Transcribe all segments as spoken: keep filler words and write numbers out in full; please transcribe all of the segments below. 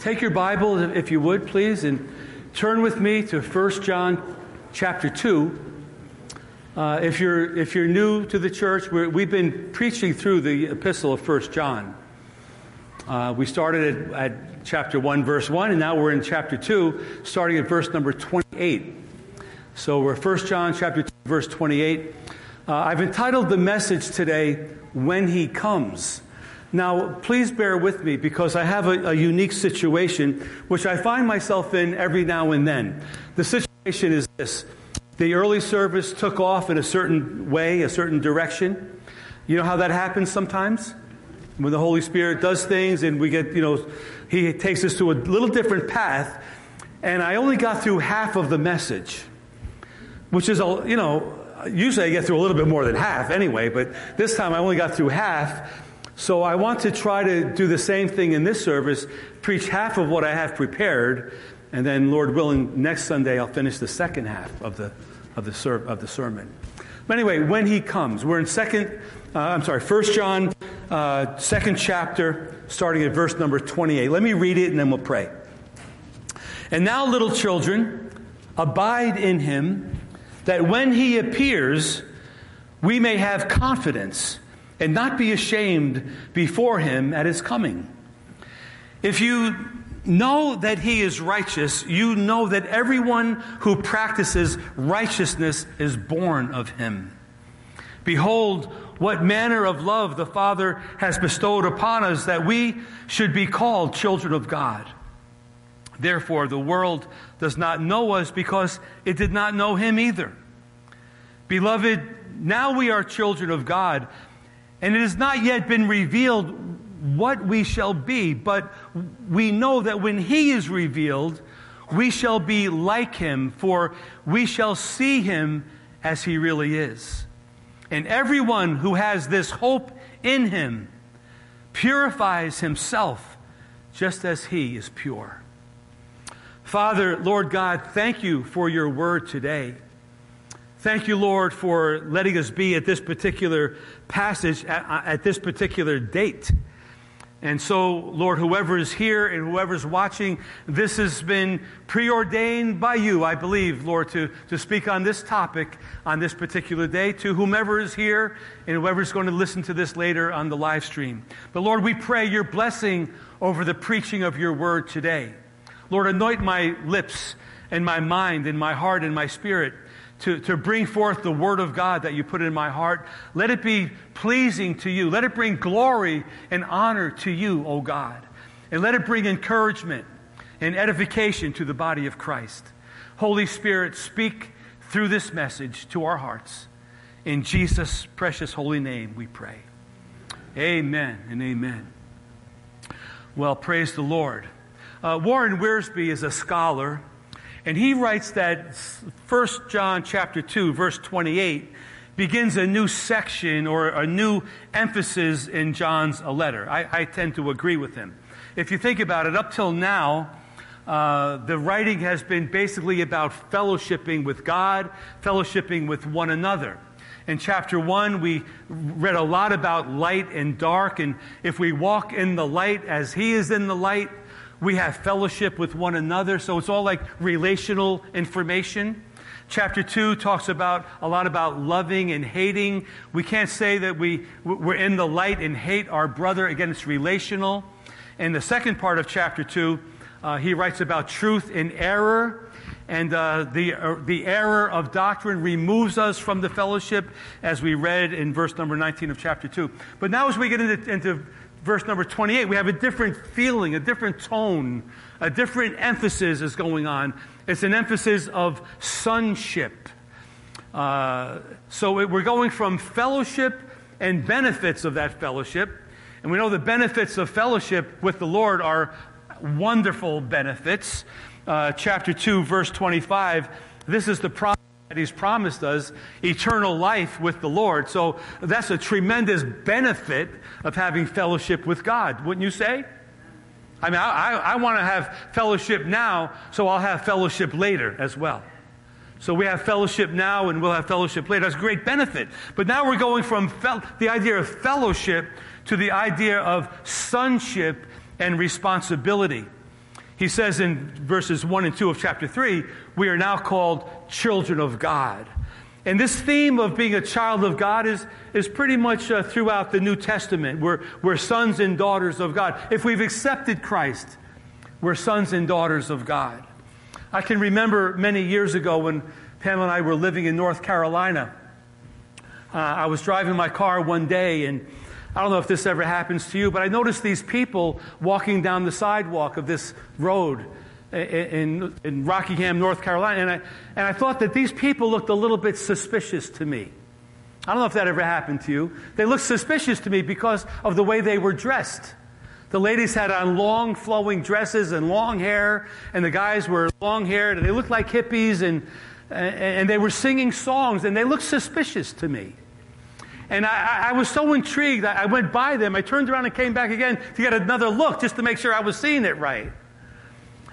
Take your Bible, if you would, please, and turn with me to First John chapter two. Uh, if you're if you're new to the church, we're, we've been preaching through the epistle of First John. Uh, we started at, at chapter one, verse one, and now we're in chapter two, starting at verse number twenty-eight. So we're First John chapter two, verse twenty-eight. Uh, I've entitled the message today, When He Comes. Now, please bear with me because I have a, a unique situation which I find myself in every now and then. The situation is this. The early service took off in a certain way, a certain direction. You know how that happens sometimes? When the Holy Spirit does things and we get, you know, He takes us to a little different path. And I only got through half of the message, which is, a, you know, usually I get through a little bit more than half anyway, but this time I only got through half. So I want to try to do the same thing in this service, preach half of what I have prepared, and then, Lord willing, next Sunday I'll finish the second half of the of the, ser- of the sermon. But anyway, when He comes, we're in second. Uh, I'm sorry, First John, uh, second chapter, starting at verse number twenty-eight. Let me read it, and then we'll pray. And now, little children, abide in Him, that when He appears, we may have confidence and not be ashamed before Him at His coming. If you know that He is righteous, you know that everyone who practices righteousness is born of Him. Behold, what manner of love the Father has bestowed upon us that we should be called children of God. Therefore, the world does not know us because it did not know Him either. Beloved, now we are children of God, and it has not yet been revealed what we shall be, but we know that when He is revealed, we shall be like Him, for we shall see Him as He really is. And everyone who has this hope in Him purifies himself just as He is pure. Father, Lord God, thank You for Your word today. Thank You, Lord, for letting us be at this particular passage, at, at this particular date. And so, Lord, whoever is here and whoever's watching, this has been preordained by You, I believe, Lord, to, to speak on this topic on this particular day to whomever is here and whoever's going to listen to this later on the live stream. But, Lord, we pray Your blessing over the preaching of Your word today. Lord, anoint my lips and my mind and my heart and my spirit To, to bring forth the word of God that You put in my heart. Let it be pleasing to You. Let it bring glory and honor to You, O God. And let it bring encouragement and edification to the body of Christ. Holy Spirit, speak through this message to our hearts. In Jesus' precious holy name we pray. Amen and amen. Well, praise the Lord. Uh, Warren Wiersbe is a scholar, and he writes that First John chapter two, verse twenty-eight, begins a new section or a new emphasis in John's letter. I, I tend to agree with him. If you think about it, up till now, uh, the writing has been basically about fellowshipping with God, fellowshipping with one another. In chapter one, we read a lot about light and dark, and if we walk in the light as He is in the light, we have fellowship with one another, so it's all like relational information. Chapter two talks about a lot about loving and hating. We can't say that we, we're in the light and hate our brother. Again, it's relational. In the second part of chapter two, uh, he writes about truth and error. And uh, the, uh, the error of doctrine removes us from the fellowship, as we read in verse number nineteen of chapter two. But now as we get into, into verse number twenty-eight, we have a different feeling, a different tone, a different emphasis is going on. It's an emphasis of sonship. Uh, so it, we're going from fellowship and benefits of that fellowship. And we know the benefits of fellowship with the Lord are wonderful benefits. Uh, chapter two, verse twenty-five, this is the promise that he's promised us, eternal life with the Lord. So that's a tremendous benefit of having fellowship with God, wouldn't you say? I mean, I, I, I want to have fellowship now, so I'll have fellowship later as well. So we have fellowship now, and we'll have fellowship later. That's a great benefit. But now we're going from fel- the idea of fellowship to the idea of sonship and responsibility. He says in verses one and two of chapter three, we are now called children of God. And this theme of being a child of God is, is pretty much uh, throughout the New Testament. We're, we're sons and daughters of God. If we've accepted Christ, we're sons and daughters of God. I can remember many years ago when Pamela and I were living in North Carolina. Uh, I was driving my car one day, and I don't know if this ever happens to you, but I noticed these people walking down the sidewalk of this road in, in Rockingham, North Carolina, and I, and I thought that these people looked a little bit suspicious to me. I don't know if that ever happened to you. They looked suspicious to me because of the way they were dressed. The ladies had on long, flowing dresses and long hair, and the guys were long-haired, and they looked like hippies, and, and they were singing songs, and they looked suspicious to me. And I, I was so intrigued, I went by them. I turned around and came back again to get another look just to make sure I was seeing it right.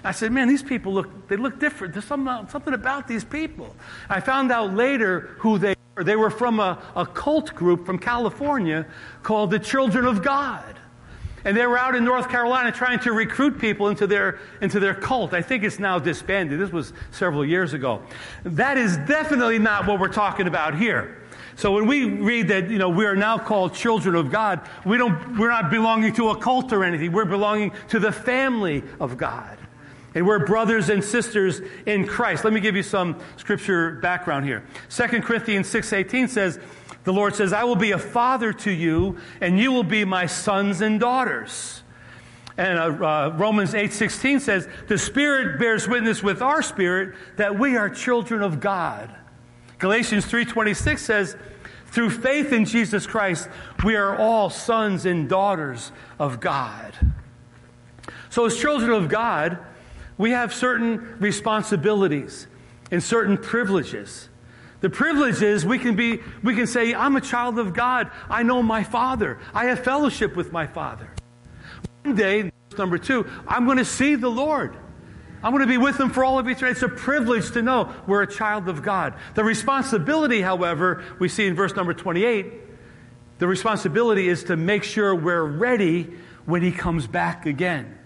I said, man, these people look, they look different. There's some, something about these people. I found out later who they were. They were from a, a cult group from California called the Children of God. And they were out in North Carolina trying to recruit people into their into their cult. I think it's now disbanded. This was several years ago. That is definitely not what we're talking about here. So when we read that, you know, we are now called children of God, we don't, we're not belonging to a cult or anything. We're belonging to the family of God. And we're brothers and sisters in Christ. Let me give you some scripture background here. Second Corinthians six eighteen says, the Lord says, I will be a father to you, and you will be my sons and daughters. And uh, uh, Romans eight sixteen says, the Spirit bears witness with our spirit that we are children of God. Galatians three twenty-six says, through faith in Jesus Christ, we are all sons and daughters of God. So as children of God, we have certain responsibilities and certain privileges. The privilege is we can be, we can say, I'm a child of God. I know my Father. I have fellowship with my Father. One day, number two, I'm going to see the Lord. I'm going to be with him for all of eternity. It's a privilege to know we're a child of God. The responsibility, however, we see in verse number twenty-eight, the responsibility is to make sure we're ready when he comes back again.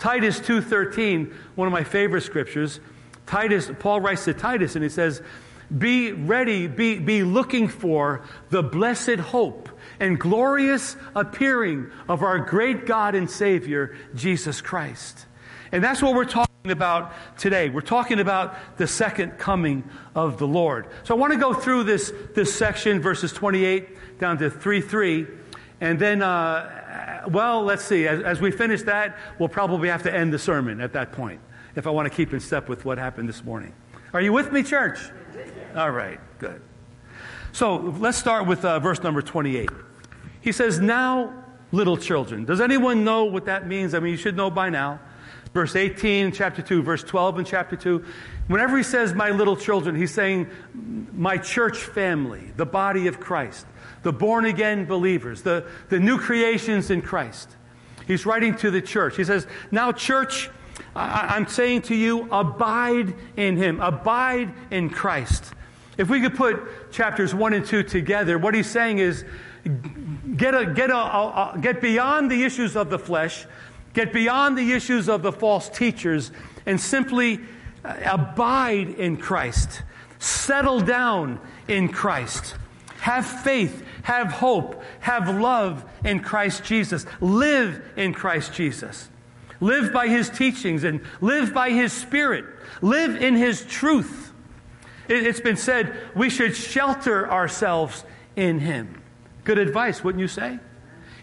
Titus two thirteen, one of my favorite scriptures, Titus, Paul writes to Titus, and he says, be ready, be, be looking for the blessed hope and glorious appearing of our great God and Savior, Jesus Christ. And that's what we're talking about today. We're talking about the second coming of the Lord. So I want to go through this, this section, verses twenty-eight down to three three. And then, uh, well, let's see. As, as we finish that, we'll probably have to end the sermon at that point, if I want to keep in step with what happened this morning. Are you with me, church? All right, good. So let's start with uh, verse number twenty-eight. He says, now, little children. Does anyone know what that means? I mean, you should know by now. Verse eighteen, chapter two, verse twelve in chapter two. Whenever he says, my little children, he's saying, my church family, the body of Christ, the born-again believers, the, the new creations in Christ. He's writing to the church. He says, now, church, I, I'm saying to you, abide in him. Abide in Christ. If we could put chapters one and two together, what he's saying is, get a, get a, a, a, get beyond the issues of the flesh, get beyond the issues of the false teachers and simply abide in Christ. Settle down in Christ. Have faith, have hope, have love in Christ Jesus. Live in Christ Jesus. Live by his teachings and live by his Spirit. Live in his truth. It's been said we should shelter ourselves in him. Good advice, wouldn't you say?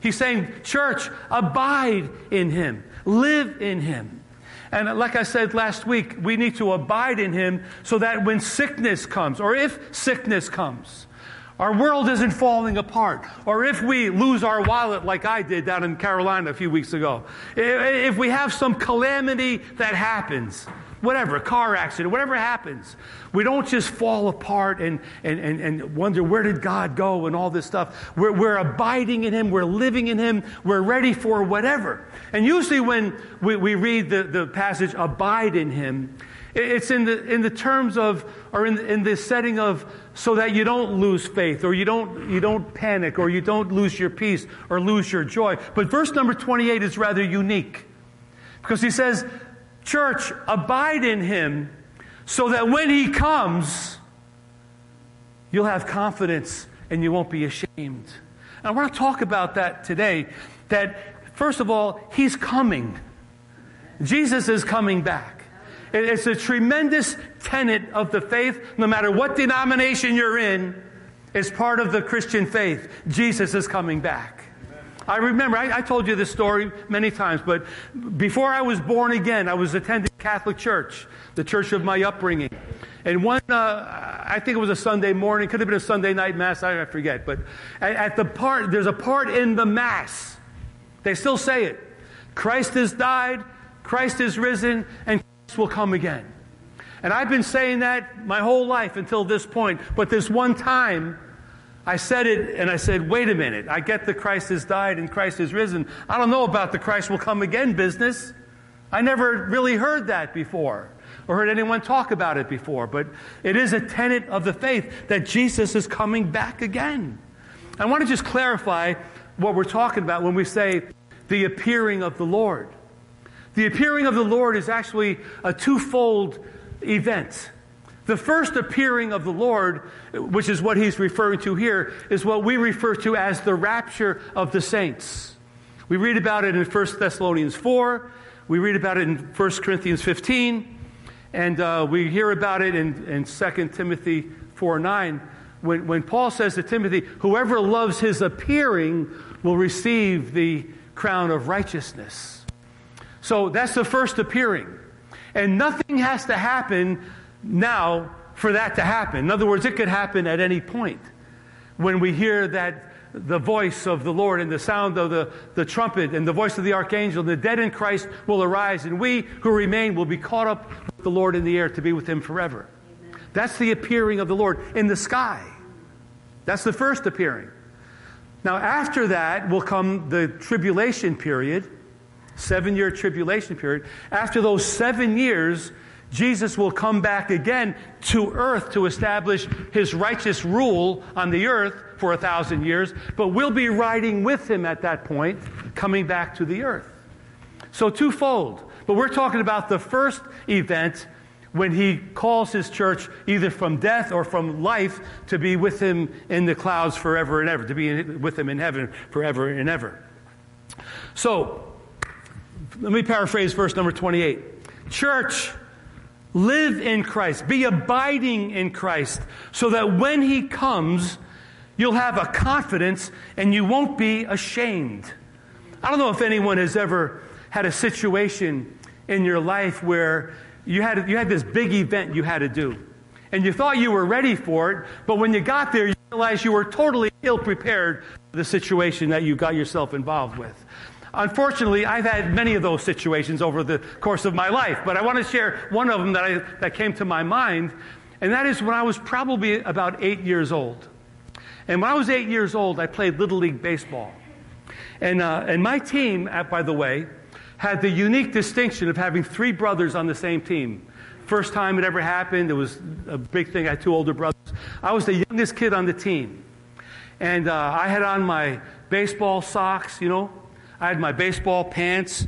He's saying, church, abide in him. Live in him. And like I said last week, we need to abide in him so that when sickness comes, or if sickness comes, our world isn't falling apart. Or if we lose our wallet like I did down in Carolina a few weeks ago, if we have some calamity that happens, whatever, a car accident, whatever happens, we don't just fall apart and, and, and, and wonder where did God go and all this stuff. We're, we're abiding in him. We're living in him. We're ready for whatever. And usually when we, we read the, the passage, abide in him, it's in the in the terms of, or in in the setting of, so that you don't lose faith, or you don't you don't panic, or you don't lose your peace, or lose your joy. But verse number twenty-eight is rather unique, because he says, "Church, abide in him, so that when he comes, you'll have confidence and you won't be ashamed." And I want to talk about that today. That first of all, he's coming. Jesus is coming back. It's a tremendous tenet of the faith. No matter what denomination you're in, it's part of the Christian faith. Jesus is coming back. Amen. I remember, I, I told you this story many times, but before I was born again, I was attending Catholic church, the church of my upbringing. And one, uh, I think it was a Sunday morning, could have been a Sunday night mass, I forget. But at, at the part, there's a part in the mass. They still say it. Christ has died, Christ is risen, and will come again. And I've been saying that my whole life until this point, but this one time I said it and I said, wait a minute, I get the Christ has died and Christ is risen. I don't know about the Christ will come again business. I never really heard that before or heard anyone talk about it before, but it is a tenet of the faith that Jesus is coming back again. I want to just clarify what we're talking about when we say the appearing of the Lord. The appearing of the Lord is actually a twofold event. The first appearing of the Lord, which is what he's referring to here, is what we refer to as the rapture of the saints. We read about it in First Thessalonians four. We read about it in First Corinthians fifteen. And uh, we hear about it in, in Second Timothy four nine. When, when Paul says to Timothy, whoever loves his appearing will receive the crown of righteousness. So that's the first appearing. And nothing has to happen now for that to happen. In other words, it could happen at any point. When we hear that the voice of the Lord and the sound of the, the trumpet and the voice of the archangel, the dead in Christ will arise, and we who remain will be caught up with the Lord in the air to be with him forever. Amen. That's the appearing of the Lord in the sky. That's the first appearing. Now, after that will come the tribulation period, seven-year tribulation period. After those seven years, Jesus will come back again to earth to establish his righteous rule on the earth for a thousand years, but we'll be riding with him at that point, coming back to the earth. So twofold. But we're talking about the first event when he calls his church either from death or from life to be with him in the clouds forever and ever, to be in, with him in heaven forever and ever. So, let me paraphrase verse number twenty-eight. Church, live in Christ. Be abiding in Christ so that when he comes, you'll have a confidence and you won't be ashamed. I don't know if anyone has ever had a situation in your life where you had you had this big event you had to do. And you thought you were ready for it, but when you got there, you realized you were totally ill-prepared for the situation that you got yourself involved with. Unfortunately, I've had many of those situations over the course of my life, but I want to share one of them that I, that came to my mind, and that is when I was probably about eight years old. And when I was eight years old, I played Little League Baseball. And, uh, and my team, by the way, had the unique distinction of having three brothers on the same team. First time it ever happened, it was a big thing. I had two older brothers. I was the youngest kid on the team. And uh, I had on my baseball socks, you know, I had my baseball pants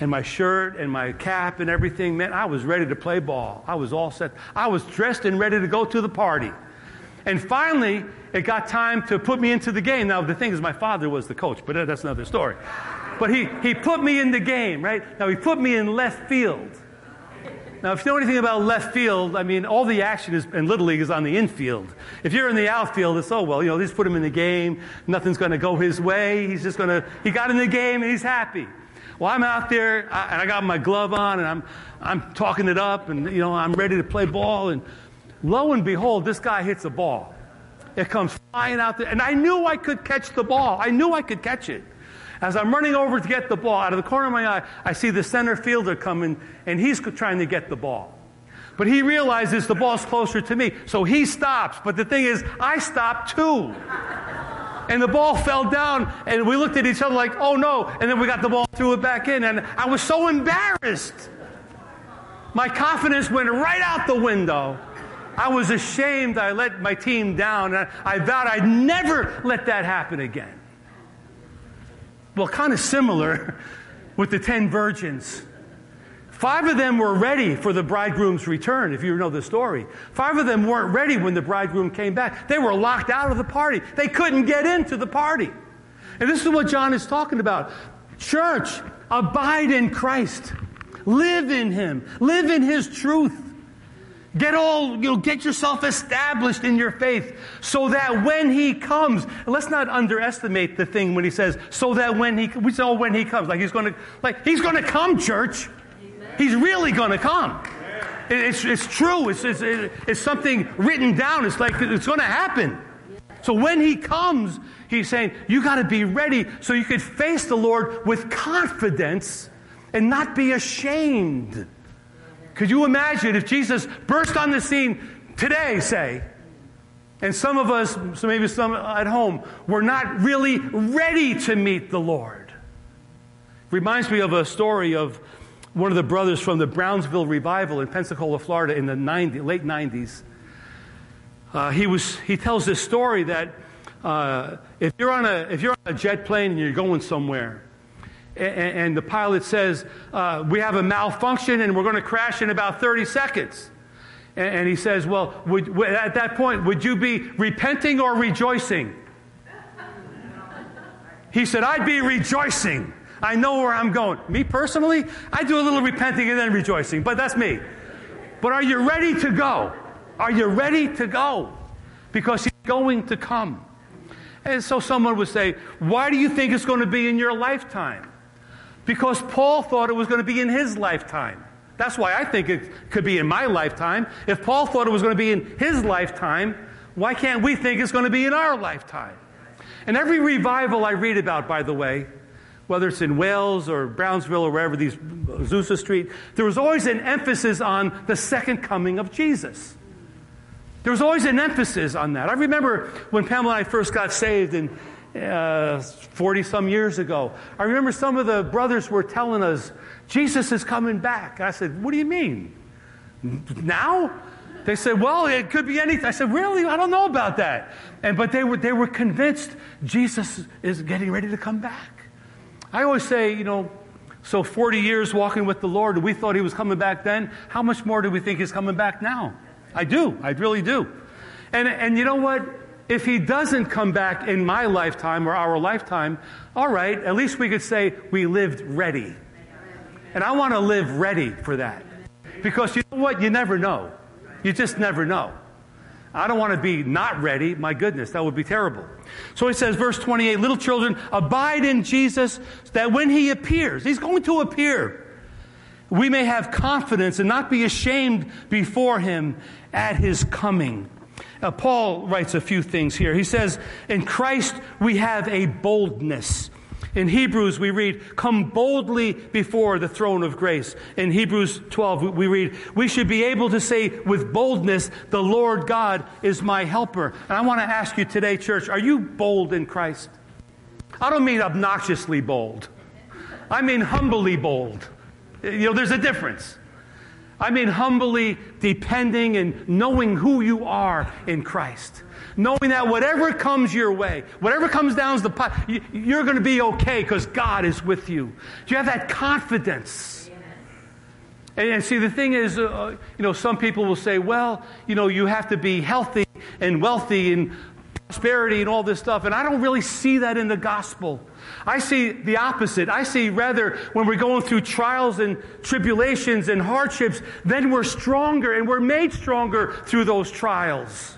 and my shirt and my cap and everything. Man, I was ready to play ball. I was all set. I was dressed and ready to go to the party. And finally, it got time to put me into the game. Now, the thing is, my father was the coach, but that's another story. But he, he put me in the game, right? Now, he put me in left field. Now, if you know anything about left field, I mean, all the action is in Little League is on the infield. If you're in the outfield, it's, oh, well, you know, they just put him in the game. Nothing's going to go his way. He's just going to, he got in the game and he's happy. Well, I'm out there, I, and I got my glove on, and I'm I'm talking it up, and, you know, I'm ready to play ball. And lo and behold, this guy hits a ball. It comes flying out there. And I knew I could catch the ball. I knew I could catch it. As I'm running over to get the ball, out of the corner of my eye, I see the center fielder coming, and he's trying to get the ball. But he realizes the ball's closer to me, so he stops. But the thing is, I stopped too. And the ball fell down, and we looked at each other like, oh, no. And then we got the ball and threw it back in, and I was so embarrassed. My confidence went right out the window. I was ashamed I let my team down, and I vowed I'd never let that happen again. Well, kind of similar with the ten virgins. Five of them were ready for the bridegroom's return, if you know the story. Five of them weren't ready when the bridegroom came back. They were locked out of the party. They couldn't get into the party. And this is what John is talking about. Church, abide in Christ. Live in Him. Live in His truth. Get all, you know, get yourself established in your faith so that when He comes, and let's not underestimate the thing when He says, so that when He, we say, oh, when He comes, like He's going to, like He's going to come, church. He's really going to come. It's, it's true. It's, it's, it's something written down. It's like it's going to happen. So when He comes, He's saying, you got to be ready so you could face the Lord with confidence and not be ashamed. Could you imagine if Jesus burst on the scene today, say, and some of us, so maybe some at home, were not really ready to meet the Lord? Reminds me of a story of one of the brothers from the Brownsville Revival in Pensacola, Florida, in the nineties, late nineties. Uh, he was. He tells this story that uh, if you're on a if you're on a jet plane and you're going somewhere, and, and the pilot says uh, we have a malfunction and we're going to crash in about thirty seconds, and, and he says, well, would, would, at that point, would you be repenting or rejoicing? He said, I'd be rejoicing. I know where I'm going. Me personally, I do a little repenting and then rejoicing, but that's me. But are you ready to go? Are you ready to go? Because He's going to come. And so someone would say, why do you think it's going to be in your lifetime? Because Paul thought it was going to be in his lifetime. That's why I think it could be in my lifetime. If Paul thought it was going to be in his lifetime, why can't we think it's going to be in our lifetime? And every revival I read about, by the way, whether it's in Wales or Brownsville or wherever, these Azusa Street, there was always an emphasis on the second coming of Jesus. There was always an emphasis on that. I remember when Pamela and I first got saved in forty-some uh, years ago, I remember some of the brothers were telling us, Jesus is coming back. I said, what do you mean? Now? They said, well, it could be anything. I said, really? I don't know about that. And But they were, they were convinced Jesus is getting ready to come back. I always say, you know, so forty years walking with the Lord, we thought He was coming back then. How much more do we think He's coming back now? I do. I really do. And and you know what? If He doesn't come back in my lifetime or our lifetime, all right, at least we could say we lived ready. And I want to live ready for that. Because you know what? You never know. You just never know. I don't want to be not ready. My goodness, that would be terrible. So He says, verse twenty-eight, little children, abide in Jesus that when He appears, He's going to appear, we may have confidence and not be ashamed before Him at His coming. Now, Paul writes a few things here. He says, in Christ we have a boldness. In Hebrews, we read, come boldly before the throne of grace. In Hebrews twelve, we read, we should be able to say with boldness, the Lord God is my helper. And I want to ask you today, church, are you bold in Christ? I don't mean obnoxiously bold. I mean humbly bold. You know, there's a difference. I mean humbly depending and knowing who you are in Christ. Knowing that whatever comes your way, whatever comes down the pipe, you're going to be okay because God is with you. Do you have that confidence? Yes. And, and see, the thing is, uh, you know, some people will say, well, you know, you have to be healthy and wealthy and prosperity and all this stuff. And I don't really see that in the gospel. I see the opposite. I see rather when we're going through trials and tribulations and hardships, then we're stronger and we're made stronger through those trials.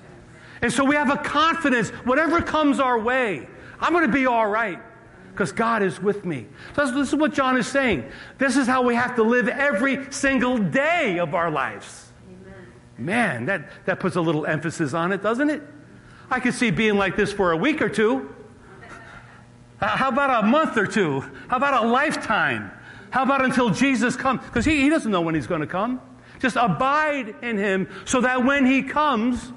And so we have a confidence, whatever comes our way, I'm going to be all right because God is with me. So this is what John is saying. This is how we have to live every single day of our lives. Amen. Man, that, that puts a little emphasis on it, doesn't it? I could see being like this for a week or two. How about a month or two? How about a lifetime? How about until Jesus comes? Because he, he doesn't know when he's going to come. Just abide in him so that when he comes,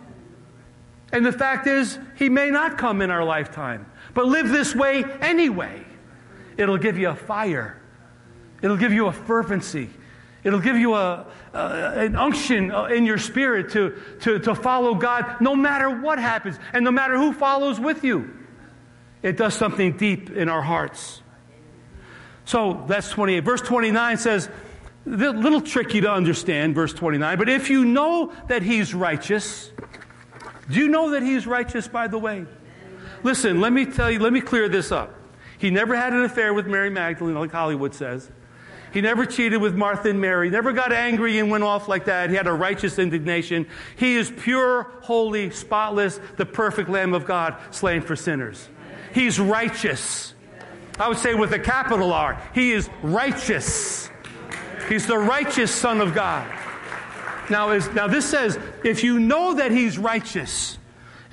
and the fact is, he may not come in our lifetime, but live this way anyway. It'll give you a fire. It'll give you a fervency. It'll give you a, a an unction in your spirit to, to, to follow God no matter what happens and no matter who follows with you. It does something deep in our hearts. So that's twenty-eight. Verse twenty-nine says, a little tricky to understand, verse twenty-nine, but if you know that he's righteous, do you know that he's righteous, by the way? Listen, let me tell you, let me clear this up. He never had an affair with Mary Magdalene, like Hollywood says. He never cheated with Martha and Mary, never got angry and went off like that. He had a righteous indignation. He is pure, holy, spotless, the perfect Lamb of God, slain for sinners. He's righteous. I would say with a capital R. He is righteous. He's the righteous Son of God. Now, is, now this says, if you know that he's righteous,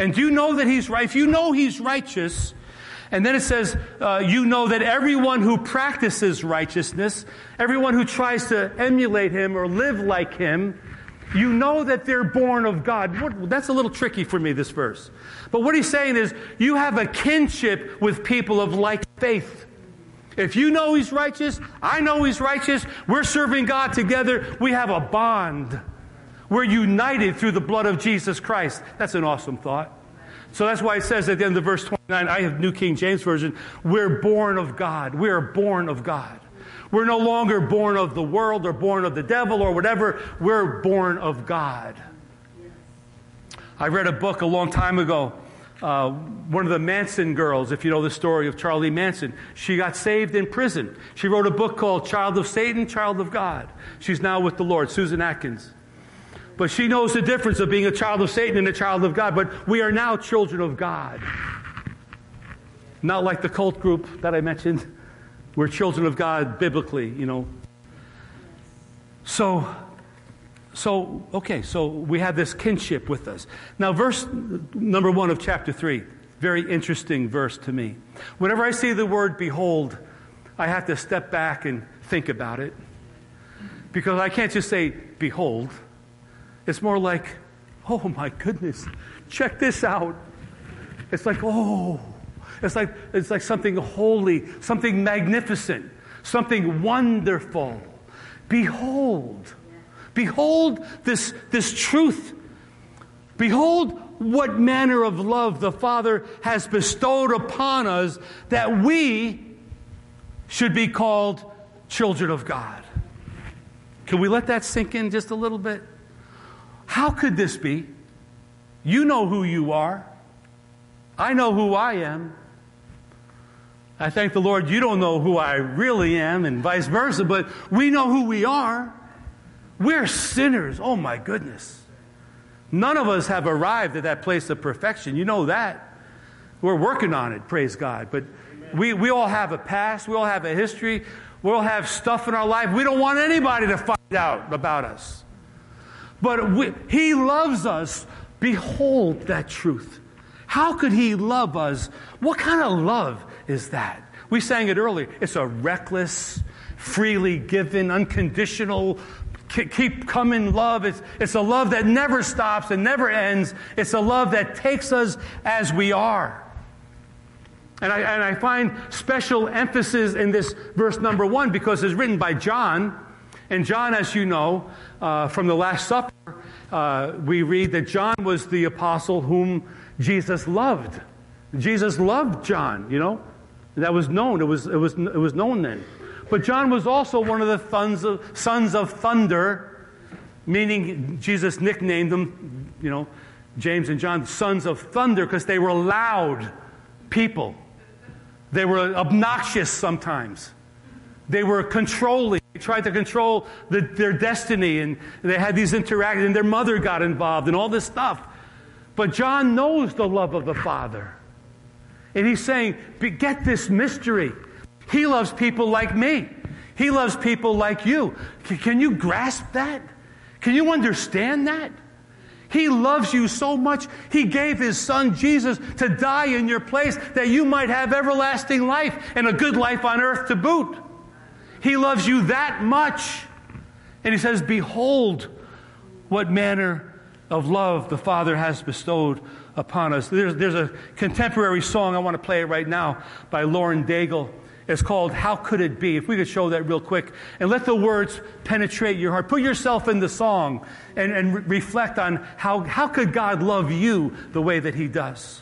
and do you know that he's right? If you know he's righteous, and then it says, uh, you know that everyone who practices righteousness, everyone who tries to emulate him or live like him, you know that they're born of God. What, that's a little tricky for me, this verse. But what he's saying is, you have a kinship with people of like faith. If you know he's righteous, I know he's righteous, we're serving God together, we have a bond. We're united through the blood of Jesus Christ. That's an awesome thought. So that's why it says at the end of verse twenty-nine, I have New King James Version, we're born of God. We are born of God. We're no longer born of the world or born of the devil or whatever. We're born of God. I read a book a long time ago. Uh, one of the Manson girls, if you know the story of Charlie Manson, she got saved in prison. She wrote a book called Child of Satan, Child of God. She's now with the Lord, Susan Atkins. But she knows the difference of being a child of Satan and a child of God. But we are now children of God. Not like the cult group that I mentioned. We're children of God biblically, you know. So, so okay, so we have this kinship with us. Now, verse number one of chapter three, very interesting verse to me. Whenever I see the word behold, I have to step back and think about it. Because I can't just say, behold. It's more like, oh my goodness, check this out. It's like, oh, it's like it's like something holy, something magnificent, something wonderful. Behold, behold this, this truth. Behold what manner of love the Father has bestowed upon us that we should be called children of God. Can we let that sink in just a little bit? How could this be? You know who you are. I know who I am. I thank the Lord you don't know who I really am and vice versa, but we know who we are. We're sinners. Oh, my goodness. None of us have arrived at that place of perfection. You know that. We're working on it, praise God. But we, we all have a past. We all have a history. We all have stuff in our life. We don't want anybody to find out about us. But we, he loves us. Behold that truth. How could he love us? What kind of love is that? We sang it earlier. It's a reckless, freely given, unconditional, keep coming love. It's, it's a love that never stops and never ends. It's a love that takes us as we are. And I, and I find special emphasis in this verse number one because it's written by John. And John, as you know, uh, from the Last Supper, uh, we read that John was the apostle whom Jesus loved. Jesus loved John, you know. That was known. It was, it was, it was known then. But John was also one of the sons of, sons of thunder, meaning Jesus nicknamed him, you know, James and John, sons of thunder, because they were loud people. They were obnoxious sometimes. They were controlling. They tried to control the, their destiny, and they had these interactions, and their mother got involved, and all this stuff. But John knows the love of the Father. And he's saying, get this mystery. He loves people like me. He loves people like you. Can you grasp that? Can you understand that? He loves you so much, He gave His Son, Jesus, to die in your place that you might have everlasting life and a good life on earth to boot. He loves you that much. And He says, behold what manner of love the Father has bestowed upon us. There's, there's a contemporary song, I want to play it right now, by Lauren Daigle. It's called, How Could It Be? If we could show that real quick. And let the words penetrate your heart. Put yourself in the song and, and re- reflect on how, how could God love you the way that He does.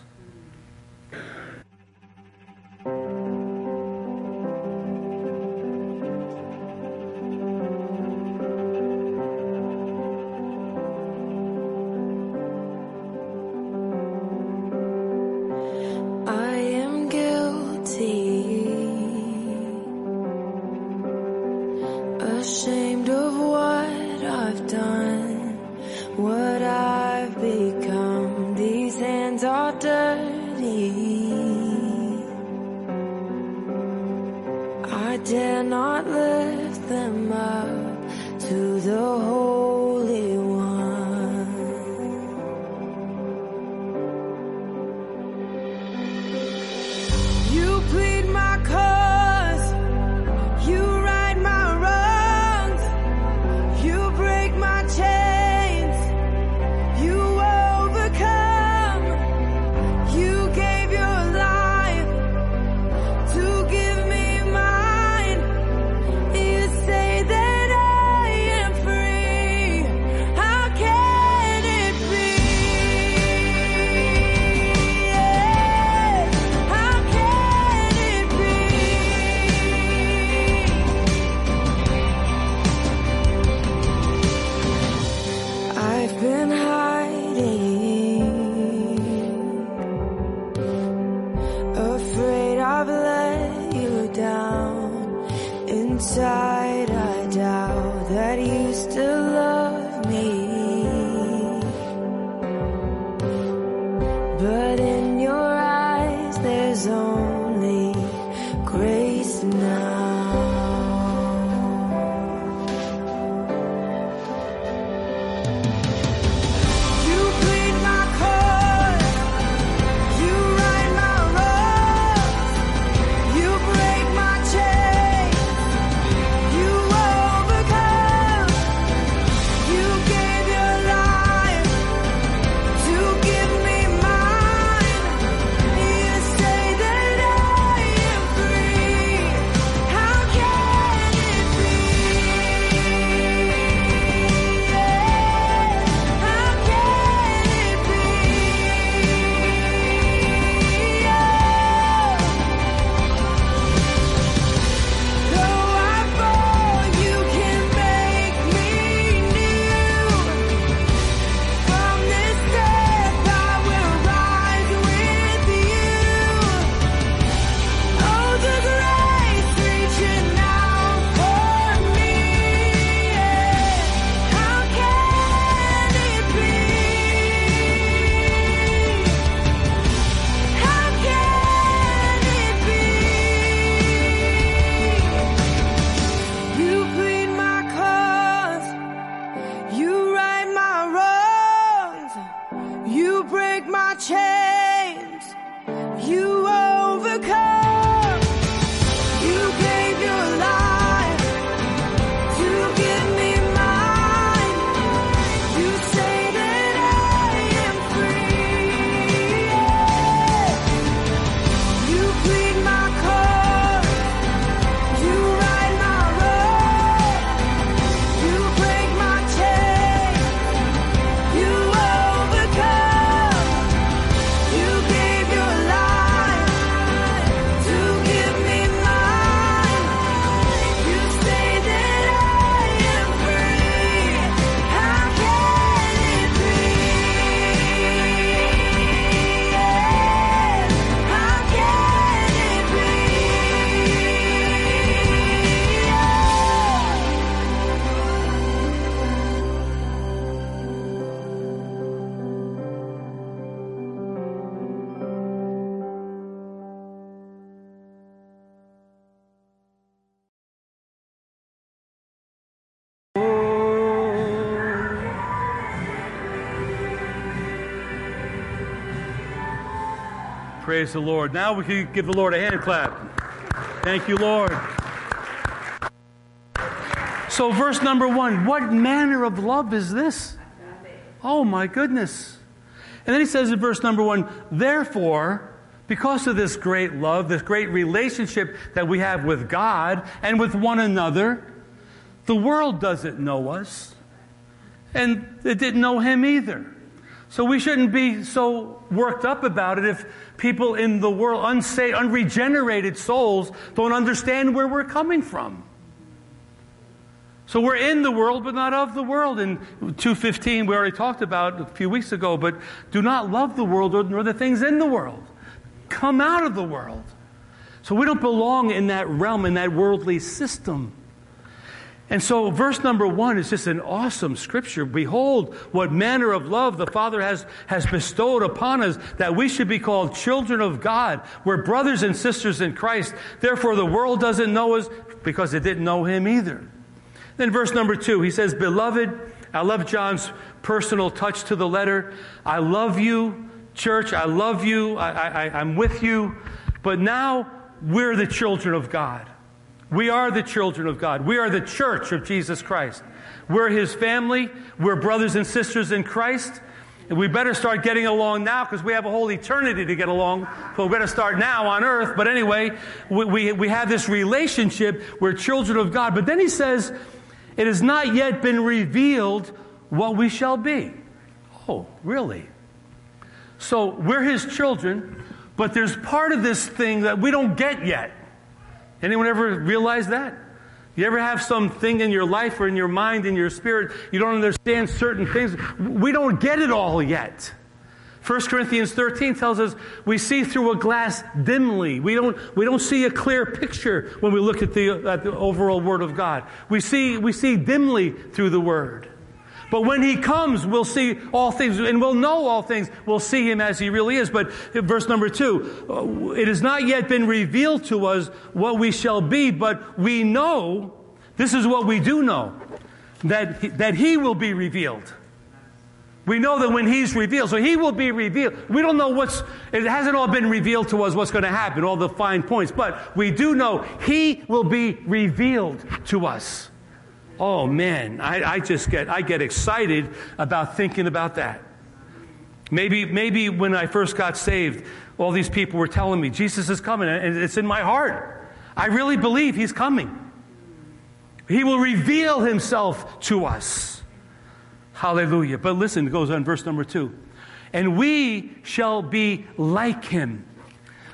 Praise the Lord. Now we can give the Lord a hand clap. Thank you, Lord. So verse number one, what manner of love is this? Oh, my goodness. And then he says in verse number one, therefore, because of this great love, this great relationship that we have with God and with one another, the world doesn't know us, and it didn't know him either. So we shouldn't be so worked up about it if people in the world, unsaved, unregenerated souls, don't understand where we're coming from. So we're in the world, but not of the world. In two fifteen, we already talked about a few weeks ago, but do not love the world nor the things in the world. Come out of the world. So we don't belong in that realm, in that worldly system. And so verse number one is just an awesome scripture. Behold, what manner of love the Father has, has bestowed upon us, that we should be called children of God. We're brothers and sisters in Christ. Therefore, the world doesn't know us because it didn't know him either. Then verse number two, he says, beloved, I love John's personal touch to the letter. I love you, church. I love you. I, I, I'm with you. But now we're the children of God. We are the children of God. We are the church of Jesus Christ. We're his family. We're brothers and sisters in Christ. And we better start getting along now, because we have a whole eternity to get along. But we better start now on earth. But anyway, we, we, we have this relationship. We're children of God. But then he says, it has not yet been revealed what we shall be. Oh, really? So we're his children, but there's part of this thing that we don't get yet. Anyone ever realize that? You ever have something in your life or in your mind, in your spirit, you don't understand certain things? We don't get it all yet. First Corinthians thirteen tells us we see through a glass dimly. We don't, we don't see a clear picture when we look at the, at the overall Word of God. We see, we see dimly through the Word. But when he comes, we'll see all things, and we'll know all things. We'll see him as he really is. But verse number two, it has not yet been revealed to us what we shall be, but we know, this is what we do know, that he, that he will be revealed. We know that when he's revealed, so he will be revealed. We don't know what's, it hasn't all been revealed to us what's going to happen, all the fine points, but we do know he will be revealed to us. Oh, man, I, I just get, I get excited about thinking about that. Maybe, maybe when I first got saved, all these people were telling me, Jesus is coming, and it's in my heart. I really believe he's coming. He will reveal himself to us. Hallelujah. But listen, it goes on verse number two. And we shall be like him.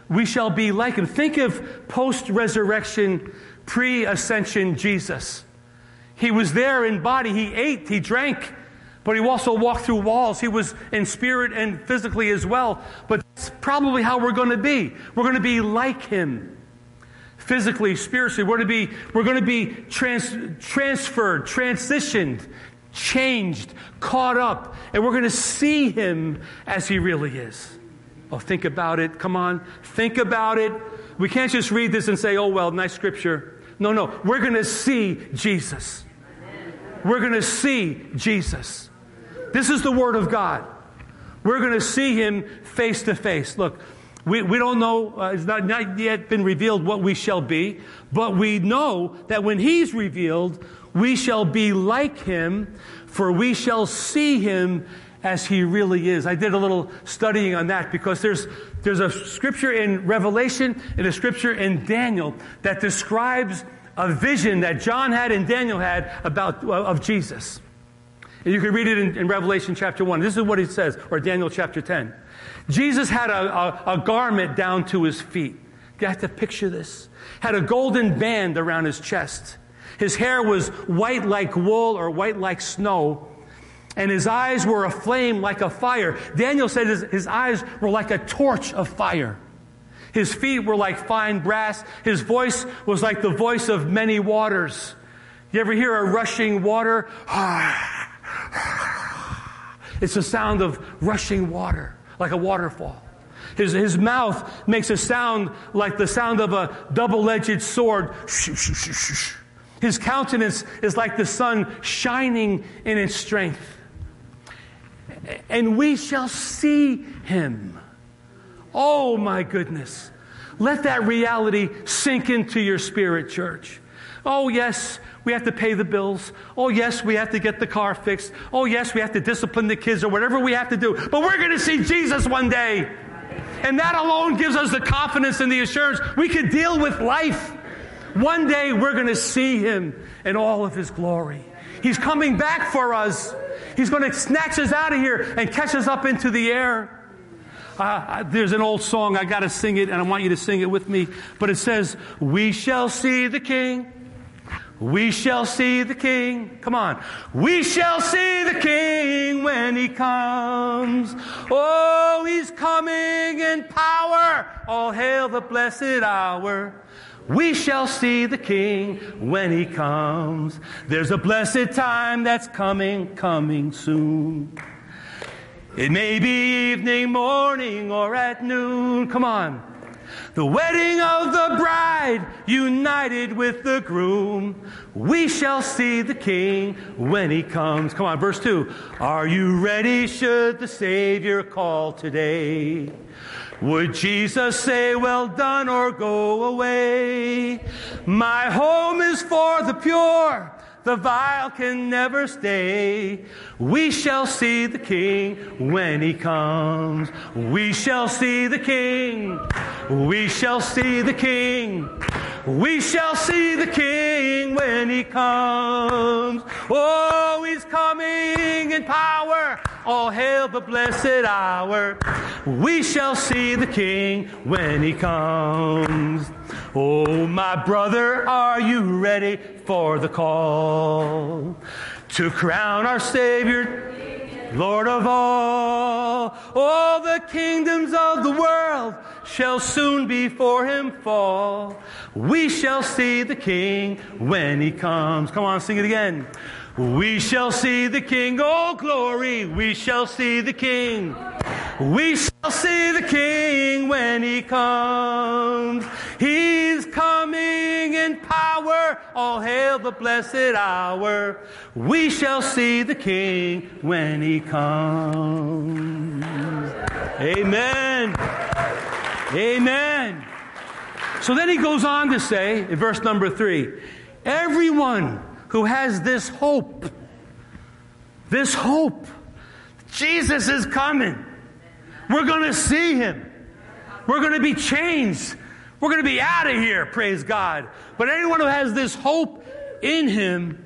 We shall be like him. Think of post-resurrection, pre-ascension Jesus. He was there in body. He ate, he drank, but he also walked through walls. He was in spirit and physically as well. But that's probably how we're going to be. We're going to be like him, physically, spiritually. We're going to be, we're going to be trans, transferred, transitioned, changed, caught up, and we're going to see him as he really is. Oh, think about it. Come on, think about it. We can't just read this and say, "Oh well, nice scripture." No, no. We're going to see Jesus. We're going to see Jesus. This is the Word of God. We're going to see him face to face. Look, we, we don't know, uh, it's not, not yet been revealed what we shall be, but we know that when he's revealed, we shall be like him, for we shall see him as he really is. I did a little studying on that, because there's there's a scripture in Revelation and a scripture in Daniel that describes a vision that John had and Daniel had about of Jesus. And you can read it in, in Revelation chapter one. This is what it says, or Daniel chapter ten. Jesus had a, a, a garment down to his feet. You have to picture this. Had a golden band around his chest. His hair was white like wool, or white like snow. And his eyes were aflame like a fire. Daniel said his, his eyes were like a torch of fire. His feet were like fine brass. His voice was like the voice of many waters. You ever hear a rushing water? It's the sound of rushing water, like a waterfall. His, his mouth makes a sound like the sound of a double-edged sword. His countenance is like the sun shining in its strength. And we shall see him. Oh, my goodness. Let that reality sink into your spirit, church. Oh, yes, we have to pay the bills. Oh, yes, we have to get the car fixed. Oh, yes, we have to discipline the kids or whatever we have to do. But we're going to see Jesus one day. And that alone gives us the confidence and the assurance we can deal with life. One day we're going to see him in all of his glory. He's coming back for us. He's going to snatch us out of here and catch us up into the air. Uh, there's an old song. I got to sing it, and I want you to sing it with me. But it says, we shall see the King. We shall see the King. Come on. We shall see the King when he comes. Oh, he's coming in power. All hail the blessed hour. We shall see the King when he comes. There's a blessed time that's coming, coming soon. It may be evening, morning, or at noon. Come on. The wedding of the bride, united with the groom. We shall see the King when he comes. Come on, verse two. Are you ready should the Savior call today? Would Jesus say, well done, or go away? My home is for the pure. The vile can never stay. We shall see the King when he comes. We shall see the King. We shall see the King. We shall see the King when he comes. Oh, he's coming in power. All hail the blessed hour. We shall see the King when he comes. Oh, my brother, are you ready for the call to crown our Savior, Lord of all? All the kingdoms of the world shall soon before him fall. We shall see the King when he comes. Come on, sing it again. We shall see the King, oh glory, we shall see the King. We shall see the King when he comes. He's coming in power, all hail the blessed hour. We shall see the King when he comes. Amen. Amen. So then he goes on to say, in verse number three, everyone who has this hope, this hope. Jesus is coming. We're going to see him. We're going to be changed. We're going to be out of here, praise God. But anyone who has this hope in him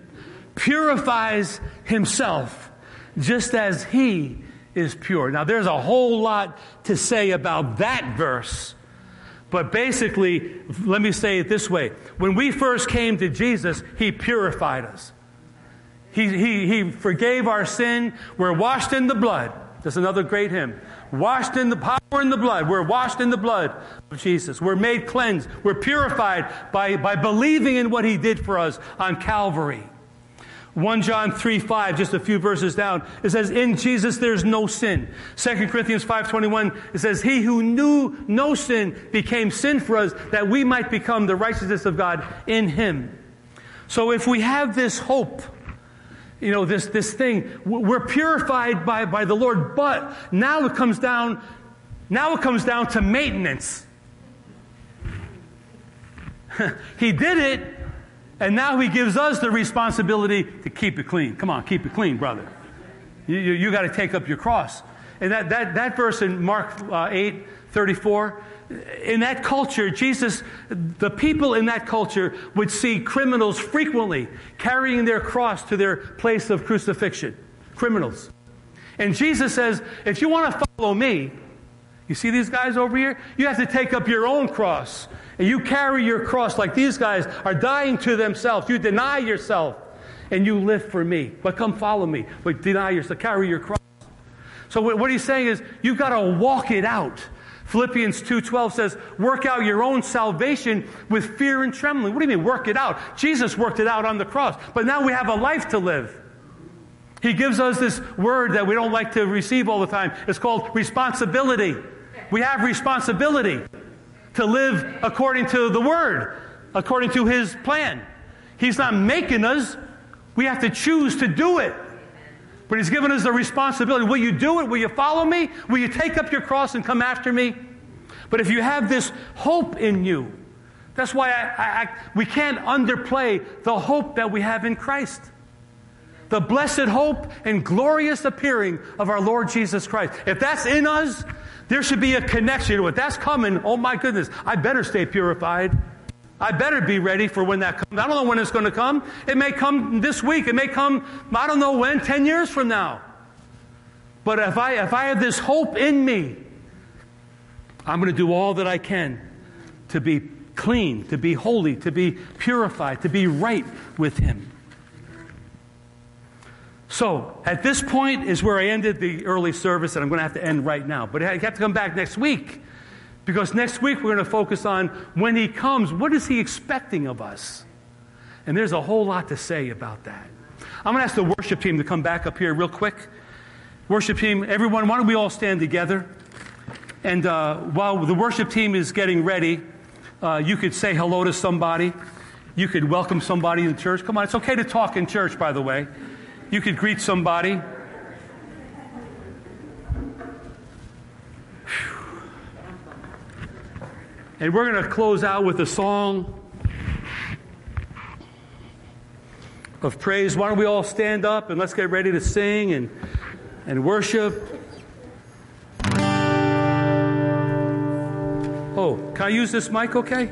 purifies himself, just as he is pure. Now, there's a whole lot to say about that verse. But basically, let me say it this way. When we first came to Jesus, he purified us. He, he, he forgave our sin. We're washed in the blood. That's another great hymn. Washed in the power in the blood. We're washed in the blood of Jesus. We're made cleansed. We're purified by, by believing in what he did for us on Calvary. First John three five, just a few verses down, it says, in Jesus there's no sin. Second Corinthians five twenty-one, it says, he who knew no sin became sin for us, that we might become the righteousness of God in him. So if we have this hope, you know, this, this thing, we're purified by, by the Lord, but now it comes down, now it comes down to maintenance. He did it. And now he gives us the responsibility to keep it clean. Come on, keep it clean, brother. You, you, you got to take up your cross. And that, that, that verse in Mark uh, eight thirty-four, in that culture, Jesus, the people in that culture would see criminals frequently carrying their cross to their place of crucifixion. Criminals. And Jesus says, if you want to follow me, you see these guys over here? You have to take up your own cross. And you carry your cross like these guys are dying to themselves. You deny yourself and you live for me. But come follow me. But deny yourself. Carry your cross. So what he's saying is you've got to walk it out. Philippians two twelve says, work out your own salvation with fear and trembling. What do you mean work it out? Jesus worked it out on the cross. But now we have a life to live. He gives us this word that we don't like to receive all the time. It's called responsibility. We have responsibility to live according to the word, according to his plan. He's not making us. We have to choose to do it. But he's given us the responsibility. Will you do it? Will you follow me? Will you take up your cross and come after me? But if you have this hope in you, that's why I, I, I, we can't underplay the hope that we have in Christ. The blessed hope and glorious appearing of our Lord Jesus Christ. If that's in us, there should be a connection to it. That's coming. Oh, my goodness. I better stay purified. I better be ready for when that comes. I don't know when it's going to come. It may come this week. It may come, I don't know when, ten years from now. But if I, if I have this hope in me, I'm going to do all that I can to be clean, to be holy, to be purified, to be right with Him. So, at this point is where I ended the early service, and I'm going to have to end right now. But I have to come back next week, because next week we're going to focus on when He comes, what is He expecting of us? And there's a whole lot to say about that. I'm going to ask the worship team to come back up here real quick. Worship team, everyone, why don't we all stand together? And uh, while the worship team is getting ready, uh, you could say hello to somebody. You could welcome somebody in church. Come on, it's okay to talk in church, by the way. You could greet somebody. Whew. And we're going to close out with a song of praise. Why don't we all stand up and let's get ready to sing and, and worship. Oh, can I use this mic okay?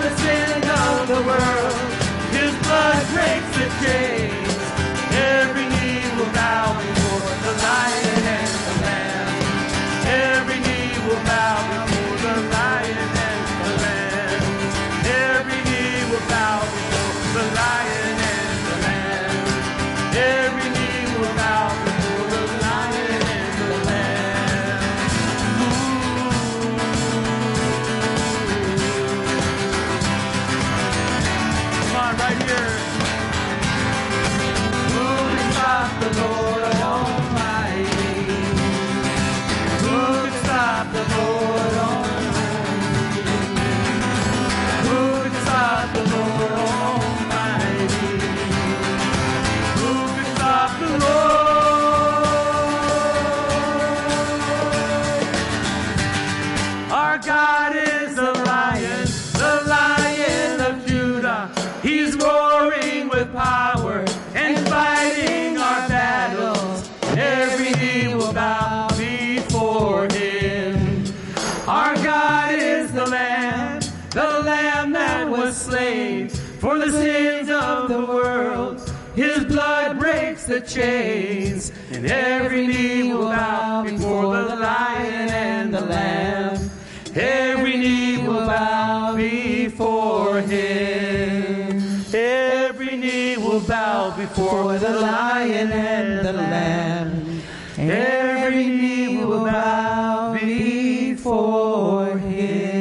Let's the sins of the world. His blood breaks the chains, and every knee will bow before the Lion and the Lamb. Every knee will bow before him. Every knee will bow before the Lion and the Lamb. Every knee will bow before him.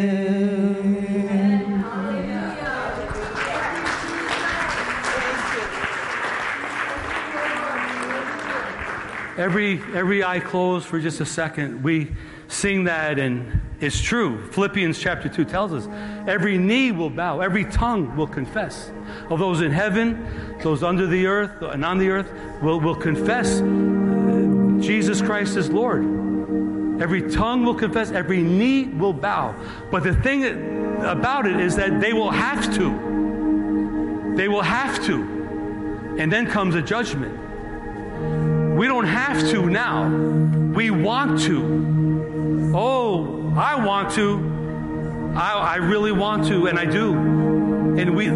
Every every eye closed for just a second. We sing that, and it's true. Philippians chapter two tells us every knee will bow, every tongue will confess. Of those in heaven, those under the earth and on the earth will, will confess Jesus Christ is Lord. Every tongue will confess, every knee will bow. But the thing about it is that they will have to. They will have to. And then comes a judgment. We don't have to now. We want to. Oh, I want to. I, I really want to, and I do. And we,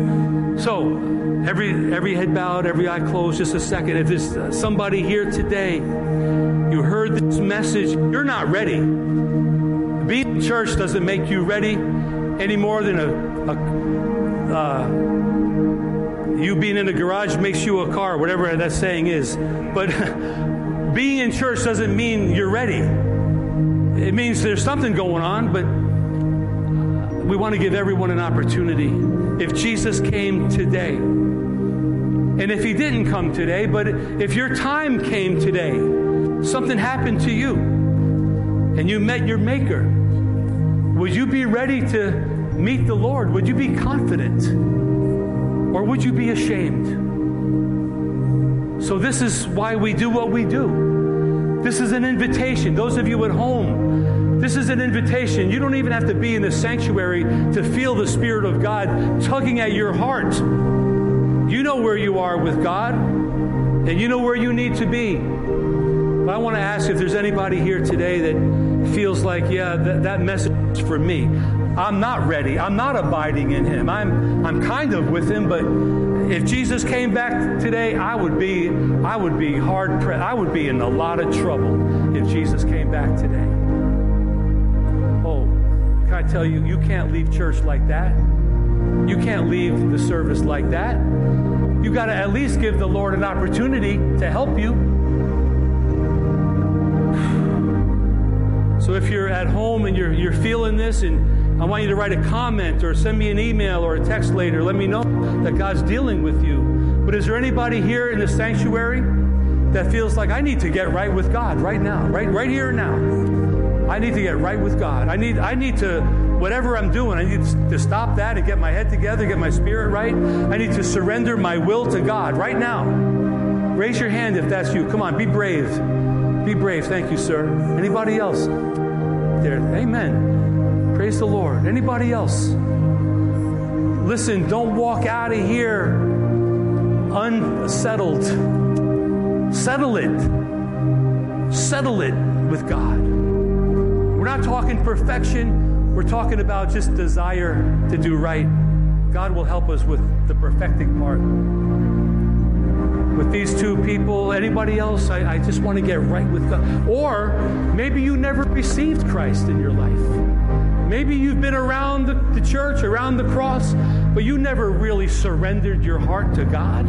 so every every head bowed, every eye closed, just a second. If there's somebody here today, you heard this message, you're not ready. Being in church doesn't make you ready any more than a... a uh, you being in a garage makes you a car, whatever that saying is. But being in church doesn't mean you're ready. It means there's something going on, but we want to give everyone an opportunity. If Jesus came today, and if he didn't come today, but if your time came today, something happened to you, and you met your Maker, would you be ready to meet the Lord? Would you be confident? Or would you be ashamed? So this is why we do what we do. This is an invitation. Those of you at home, this is an invitation. You don't even have to be in the sanctuary to feel the Spirit of God tugging at your heart. You know where you are with God, and you know where you need to be. But I want to ask if there's anybody here today that feels like, yeah, that, that message is for me. I'm not ready. I'm not abiding in him. I'm I'm kind of with him, but if Jesus came back today, I would be I would be hard pressed. I would be in a lot of trouble if Jesus came back today. Oh, can I tell you, you can't leave church like that. You can't leave the service like that. You got to at least give the Lord an opportunity to help you. So if you're at home and you're you're feeling this, and I want you to write a comment or send me an email or a text later. Let me know that God's dealing with you. But is there anybody here in the sanctuary that feels like I need to get right with God right now, right, right here and now? I need to get right with God. I need, I need to, whatever I'm doing, I need to stop that and get my head together, get my spirit right. I need to surrender my will to God right now. Raise your hand if that's you. Come on, be brave. Be brave. Thank you, sir. Anybody else? There. Amen. Praise the Lord. Anybody else? Listen, don't walk out of here unsettled. Settle it. Settle it with God. We're not talking perfection. We're talking about just desire to do right. God will help us with the perfecting part. With these two people, anybody else, I, I just want to get right with God. Or maybe you never received Christ in your life. Maybe you've been around the, the church, around the cross, but you never really surrendered your heart to God.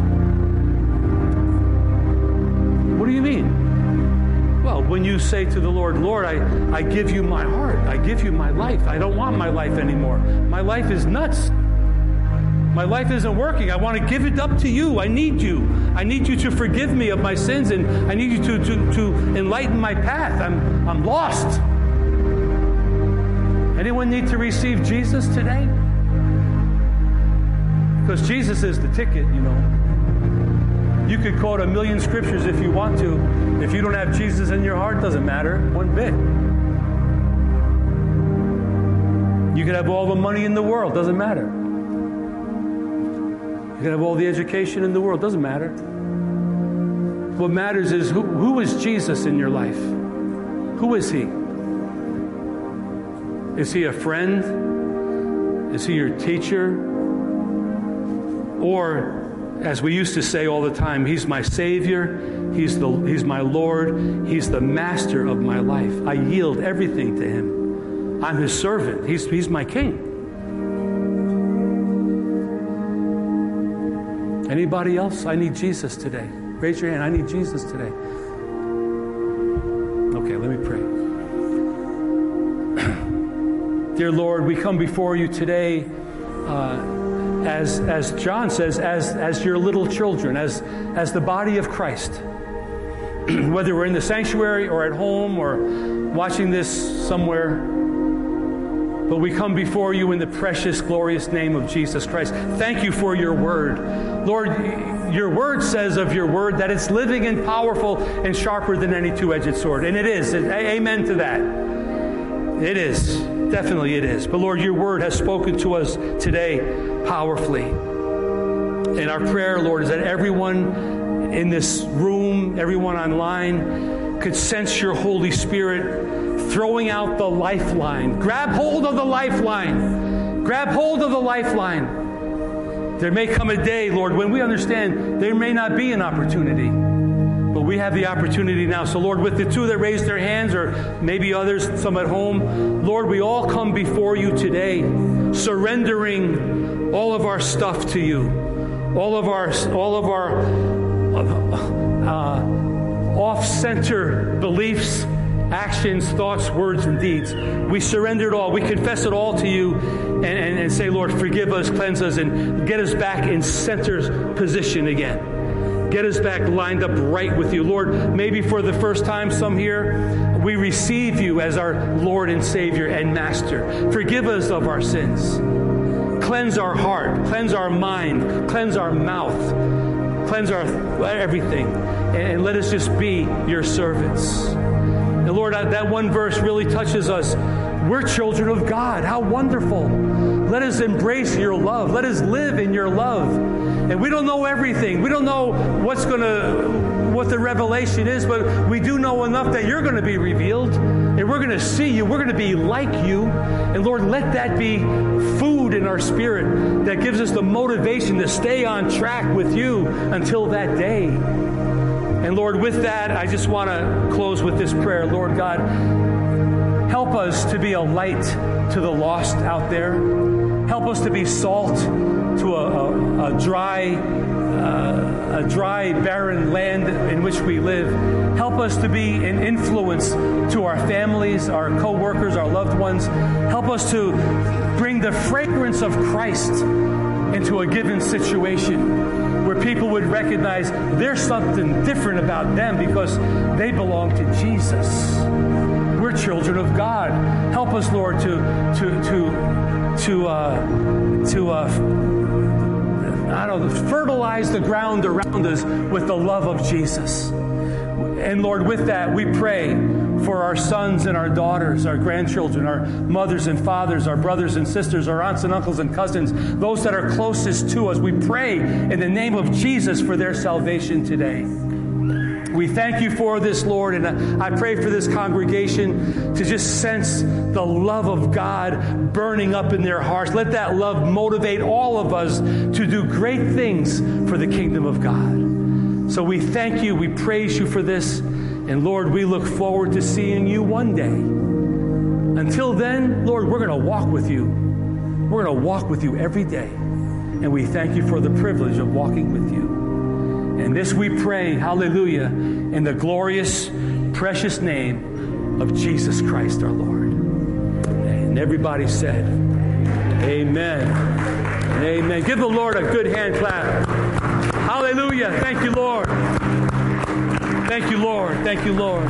What do you mean? Well, when you say to the Lord, Lord, I, I give you my heart. I give you my life. I don't want my life anymore. My life is nuts. My life isn't working. I want to give it up to you. I need you. I need you to forgive me of my sins, and I need you to, to, to enlighten my path. I'm, I'm lost. Anyone need to receive Jesus today? Because Jesus is the ticket, you know. You could quote a million scriptures if you want to. If you don't have Jesus in your heart, it doesn't matter one bit. You could have all the money in the world, doesn't matter. You could have all the education in the world, doesn't matter. What matters is who, who is Jesus in your life? Who is he? Is he a friend? Is he your teacher? Or, as we used to say all the time, he's my Savior, he's, the, he's my Lord, he's the master of my life. I yield everything to him. I'm his servant. He's, he's my king. Anybody else? I need Jesus today. Raise your hand. I need Jesus today. Okay, let me pray. Dear Lord, we come before you today uh, as, as John says, as, as your little children, as, as the body of Christ. Whether we're in the sanctuary or at home or watching this somewhere, but we come before you in the precious, glorious name of Jesus Christ. Thank you for your word. Lord, your word says of your word that it's living and powerful and sharper than any two-edged sword. And it is. Amen to that. It is. Definitely it is. But Lord, your word has spoken to us today powerfully. And our prayer, Lord, is that everyone in this room, everyone online, could sense your Holy Spirit throwing out the lifeline. Grab hold of the lifeline. Grab hold of the lifeline. There may come a day, Lord, when we understand there may not be an opportunity, but we have the opportunity now. So, Lord, with the two that raised their hands, or maybe others, some at home, Lord, we all come before you today, surrendering all of our stuff to you, all of our, all of our uh, off-center beliefs, actions, thoughts, words, and deeds. We surrender it all. We confess it all to you and, and, and say, Lord, forgive us, cleanse us, and get us back in center position again. Get us back lined up right with you. Lord, maybe for the first time, some here, we receive you as our Lord and Savior and Master. Forgive us of our sins. Cleanse our heart. Cleanse our mind. Cleanse our mouth. Cleanse our everything. And, and let us just be your servants. And Lord, that one verse really touches us. We're children of God. How wonderful. Let us embrace your love. Let us live in your love. And we don't know everything. We don't know what's going to, what the revelation is, but we do know enough that you're going to be revealed. And we're going to see you. We're going to be like you. And Lord, let that be food in our spirit that gives us the motivation to stay on track with you until that day. And Lord, with that, I just want to close with this prayer. Lord God, help us to be a light to the lost out there. Help us to be salt to a, a, a dry, uh, a dry, barren land in which we live. Help us to be an influence to our families, our co-workers, our loved ones. Help us to bring the fragrance of Christ into a given situation, where people would recognize there's something different about them because they belong to Jesus. We're children of God. Help us, Lord, to to to to uh, to uh, I don't know, fertilize the ground around us with the love of Jesus. And Lord, with that, we pray for our sons and our daughters, our grandchildren, our mothers and fathers, our brothers and sisters, our aunts and uncles and cousins, those that are closest to us. We pray in the name of Jesus for their salvation today. We thank you for this, Lord, and I pray for this congregation to just sense the love of God burning up in their hearts. Let that love motivate all of us to do great things for the kingdom of God. So we thank you. We praise you for this. And Lord, we look forward to seeing you one day. Until then, Lord, we're going to walk with you. We're going to walk with you every day. And we thank you for the privilege of walking with you. And this we pray, hallelujah, in the glorious, precious name of Jesus Christ our Lord. And everybody said, amen. And amen. Give the Lord a good hand clap. Hallelujah. Thank you, Lord. Thank you, Lord. Thank you, Lord.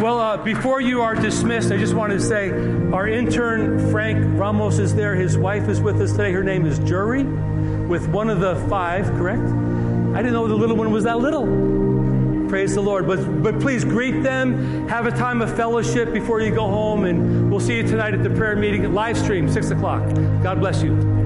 Well, uh, before you are dismissed, I just wanted to say our intern, Frank Ramos, is there. His wife is with us today. Her name is Jury, with one of the five, correct? I didn't know the little one was that little. Praise the Lord. But, but please greet them. Have a time of fellowship before you go home. And we'll see you tonight at the prayer meeting live stream, six o'clock. God bless you.